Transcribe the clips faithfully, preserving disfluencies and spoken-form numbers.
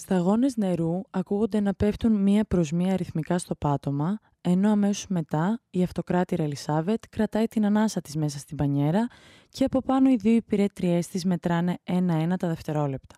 Σταγόνες νερού ακούγονται να πέφτουν μία προς μία ρυθμικά στο πάτωμα, ενώ αμέσως μετά η αυτοκράτηρα Ελισάβετ κρατάει την ανάσα της μέσα στην πανιέρα και από πάνω οι δύο υπηρέτριές της μετράνε ένα-ένα τα δευτερόλεπτα.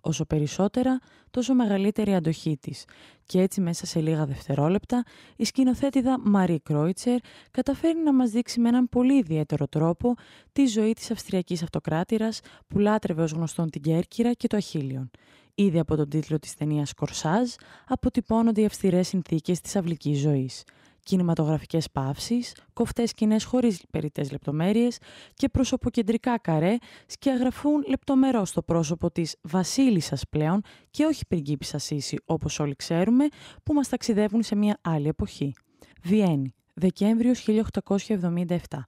Όσο περισσότερα, τόσο μεγαλύτερη η αντοχή της. Και έτσι μέσα σε λίγα δευτερόλεπτα, η σκηνοθέτιδα Μαρί Κρόιτσερ καταφέρει να μας δείξει με έναν πολύ ιδιαίτερο τρόπο τη ζωή της Αυστριακής Αυτοκράτηρας που λάτρευε ως γνωστόν την Κέρκυρα και το Αχίλιον. Ήδη από τον τίτλο της ταινίας «Κορσάζ» αποτυπώνονται οι αυστηρές συνθήκες της αυλικής ζωής. Κινηματογραφικές παύσεις, κοφτές σκηνές χωρίς περιττές λεπτομέρειες και προσωποκεντρικά καρέ σκιαγραφούν λεπτομερώς το πρόσωπο της βασίλισσας πλέον και όχι πριγκίπισσας Σίσσυ, όπως όλοι ξέρουμε, που μας ταξιδεύουν σε μια άλλη εποχή. Βιέννη, Δεκέμβριος χίλια οκτακόσια εβδομήντα επτά.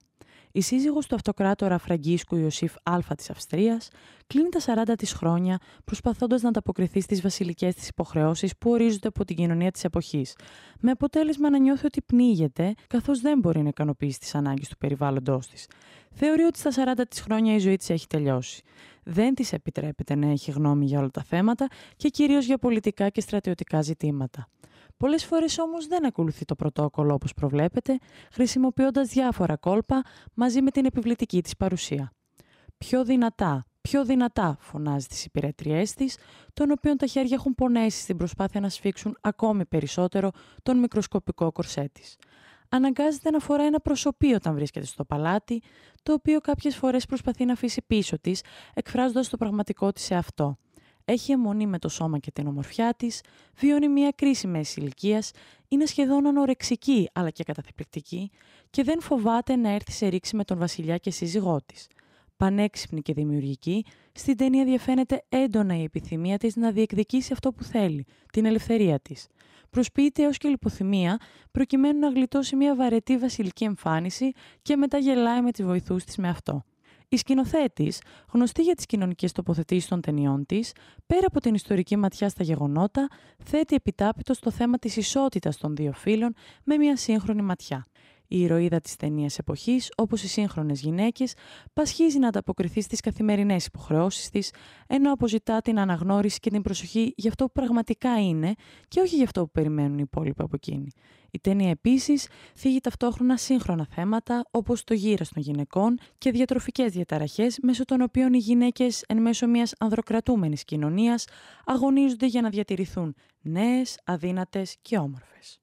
Η σύζυγος του αυτοκράτορα Φραγκίσκου Ιωσήφ Α της Αυστρίας κλείνει τα σαράντα της χρόνια προσπαθώντας να ανταποκριθεί στις βασιλικές της υποχρεώσεις που ορίζονται από την κοινωνία της εποχής, με αποτέλεσμα να νιώθει ότι πνίγεται καθώς δεν μπορεί να ικανοποιήσει τις ανάγκες του περιβάλλοντός της. Θεωρεί ότι στα σαράντα της χρόνια η ζωή της έχει τελειώσει. Δεν της επιτρέπεται να έχει γνώμη για όλα τα θέματα και κυρίως για πολιτικά και στρατιωτικά ζητήματα. Πολλές φορές όμως δεν ακολουθεί το πρωτόκολλο όπως προβλέπεται, χρησιμοποιώντας διάφορα κόλπα μαζί με την επιβλητική της παρουσία. «Πιο δυνατά, πιο δυνατά» φωνάζει τις υπηρετριές της, των οποίων τα χέρια έχουν πονέσει στην προσπάθεια να σφίξουν ακόμη περισσότερο τον μικροσκοπικό κορσέ της. Αναγκάζεται να φοράει ένα προσωπείο όταν βρίσκεται στο παλάτι, το οποίο κάποιες φορές προσπαθεί να αφήσει πίσω της, εκφράζοντας το πραγματικό της εαυτό. Έχει αιμονή με το σώμα και την ομορφιά της, βιώνει μια κρίση μέσης ηλικίας, είναι σχεδόν ανορεξική αλλά και καταθλιπτική και δεν φοβάται να έρθει σε ρήξη με τον βασιλιά και σύζυγό της. Πανέξυπνη και δημιουργική, στην ταινία διαφαίνεται έντονα η επιθυμία της να διεκδικήσει αυτό που θέλει, την ελευθερία της. Προσποιείται έως και λιποθυμία, προκειμένου να γλιτώσει μια βαρετή βασιλική εμφάνιση και μετά γελάει με τις βοηθούς της με αυτό. Η σκηνοθέτης, γνωστή για τις κοινωνικές τοποθετήσεις των ταινιών της, πέρα από την ιστορική ματιά στα γεγονότα, θέτει επιτάπητο στο θέμα της ισότητας των δύο φύλων με μια σύγχρονη ματιά. Η ηρωίδα της ταινίας εποχής, όπως οι σύγχρονες γυναίκες, πασχίζει να ανταποκριθεί στις καθημερινές υποχρεώσεις της, ενώ αποζητά την αναγνώριση και την προσοχή για αυτό που πραγματικά είναι και όχι για αυτό που περιμένουν οι υπόλοιποι από εκείνη. Η ταινία επίσης θίγει ταυτόχρονα σύγχρονα θέματα όπως το γύρας των γυναικών και διατροφικές διαταραχές μέσω των οποίων οι γυναίκες εν μέσω μιας ανδροκρατούμενης κοινωνίας αγωνίζονται για να διατηρηθούν νέες, αδύνατες και όμορφες.